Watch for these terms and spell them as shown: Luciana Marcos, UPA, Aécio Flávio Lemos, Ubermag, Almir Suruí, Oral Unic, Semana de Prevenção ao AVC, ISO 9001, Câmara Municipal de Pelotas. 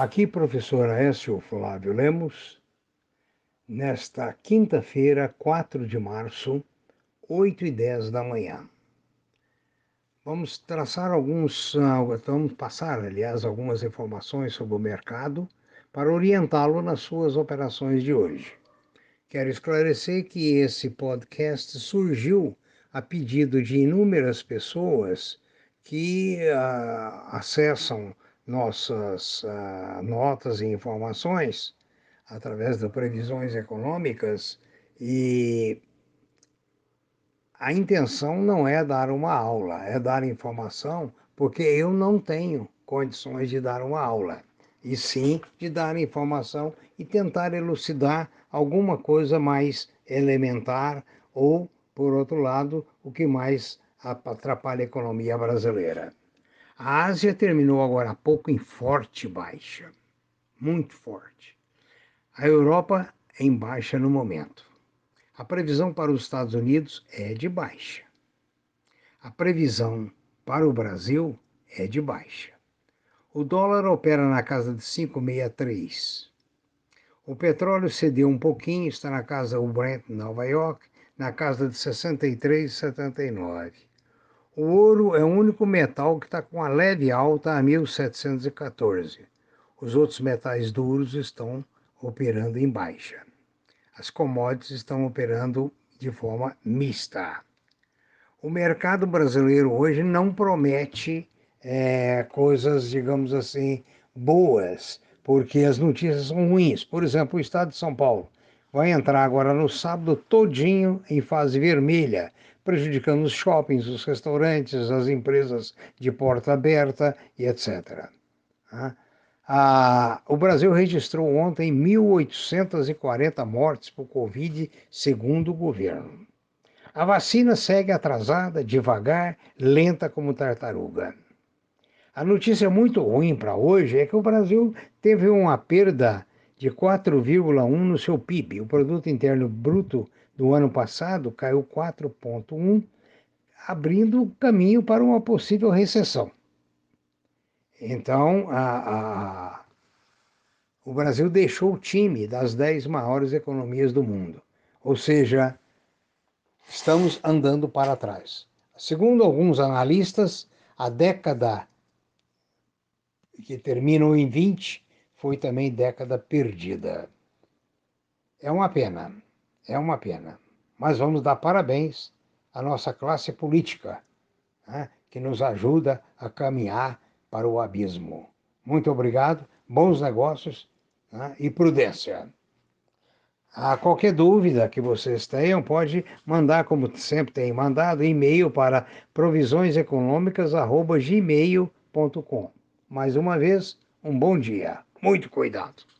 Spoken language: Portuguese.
Aqui, professor Aécio Flávio Lemos, nesta quinta-feira, 4 de março, 8h10 da manhã. Vamos passar, aliás, algumas informações sobre o mercado para orientá-lo nas suas operações de hoje. Quero esclarecer que esse podcast surgiu a pedido de inúmeras pessoas que acessam nossas notas e informações através das previsões econômicas, e a intenção não é dar uma aula, é dar informação, porque eu não tenho condições de dar uma aula, e sim de dar informação e tentar elucidar alguma coisa mais elementar ou, por outro lado, o que mais atrapalha a economia brasileira. A Ásia terminou agora há pouco em forte baixa, muito forte. A Europa é em baixa no momento. A previsão para os Estados Unidos é de baixa. A previsão para o Brasil é de baixa. O dólar opera na casa de 5,63. O petróleo cedeu um pouquinho, está na casa, o Brent, Nova York, na casa de 63,79. O ouro é o único metal que está com uma leve alta a 1.714. Os outros metais duros estão operando em baixa. As commodities estão operando de forma mista. O mercado brasileiro hoje não promete coisas, digamos assim, boas, porque as notícias são ruins. Por exemplo, o estado de São Paulo vai entrar agora no sábado todinho em fase vermelha, prejudicando os shoppings, os restaurantes, as empresas de porta aberta e etc. O Brasil registrou ontem 1.840 mortes por Covid, segundo o governo. A vacina segue atrasada, devagar, lenta como tartaruga. A notícia muito ruim para hoje é que o Brasil teve uma perda de 4,1% no seu PIB. O produto interno bruto do ano passado caiu 4,1%, abrindo caminho para uma possível recessão. Então, o Brasil deixou o time das 10 maiores economias do mundo. Ou seja, estamos andando para trás. Segundo alguns analistas, a década que terminou em 20 foi também década perdida. É uma pena. Mas vamos dar parabéns à nossa classe política, né, que nos ajuda a caminhar para o abismo. Muito obrigado, bons negócios, né, e prudência. A qualquer dúvida que vocês tenham, pode mandar, como sempre tem mandado, e-mail para provisoeseconomicas@gmail.com. Mais uma vez, um bom dia. Muito cuidado.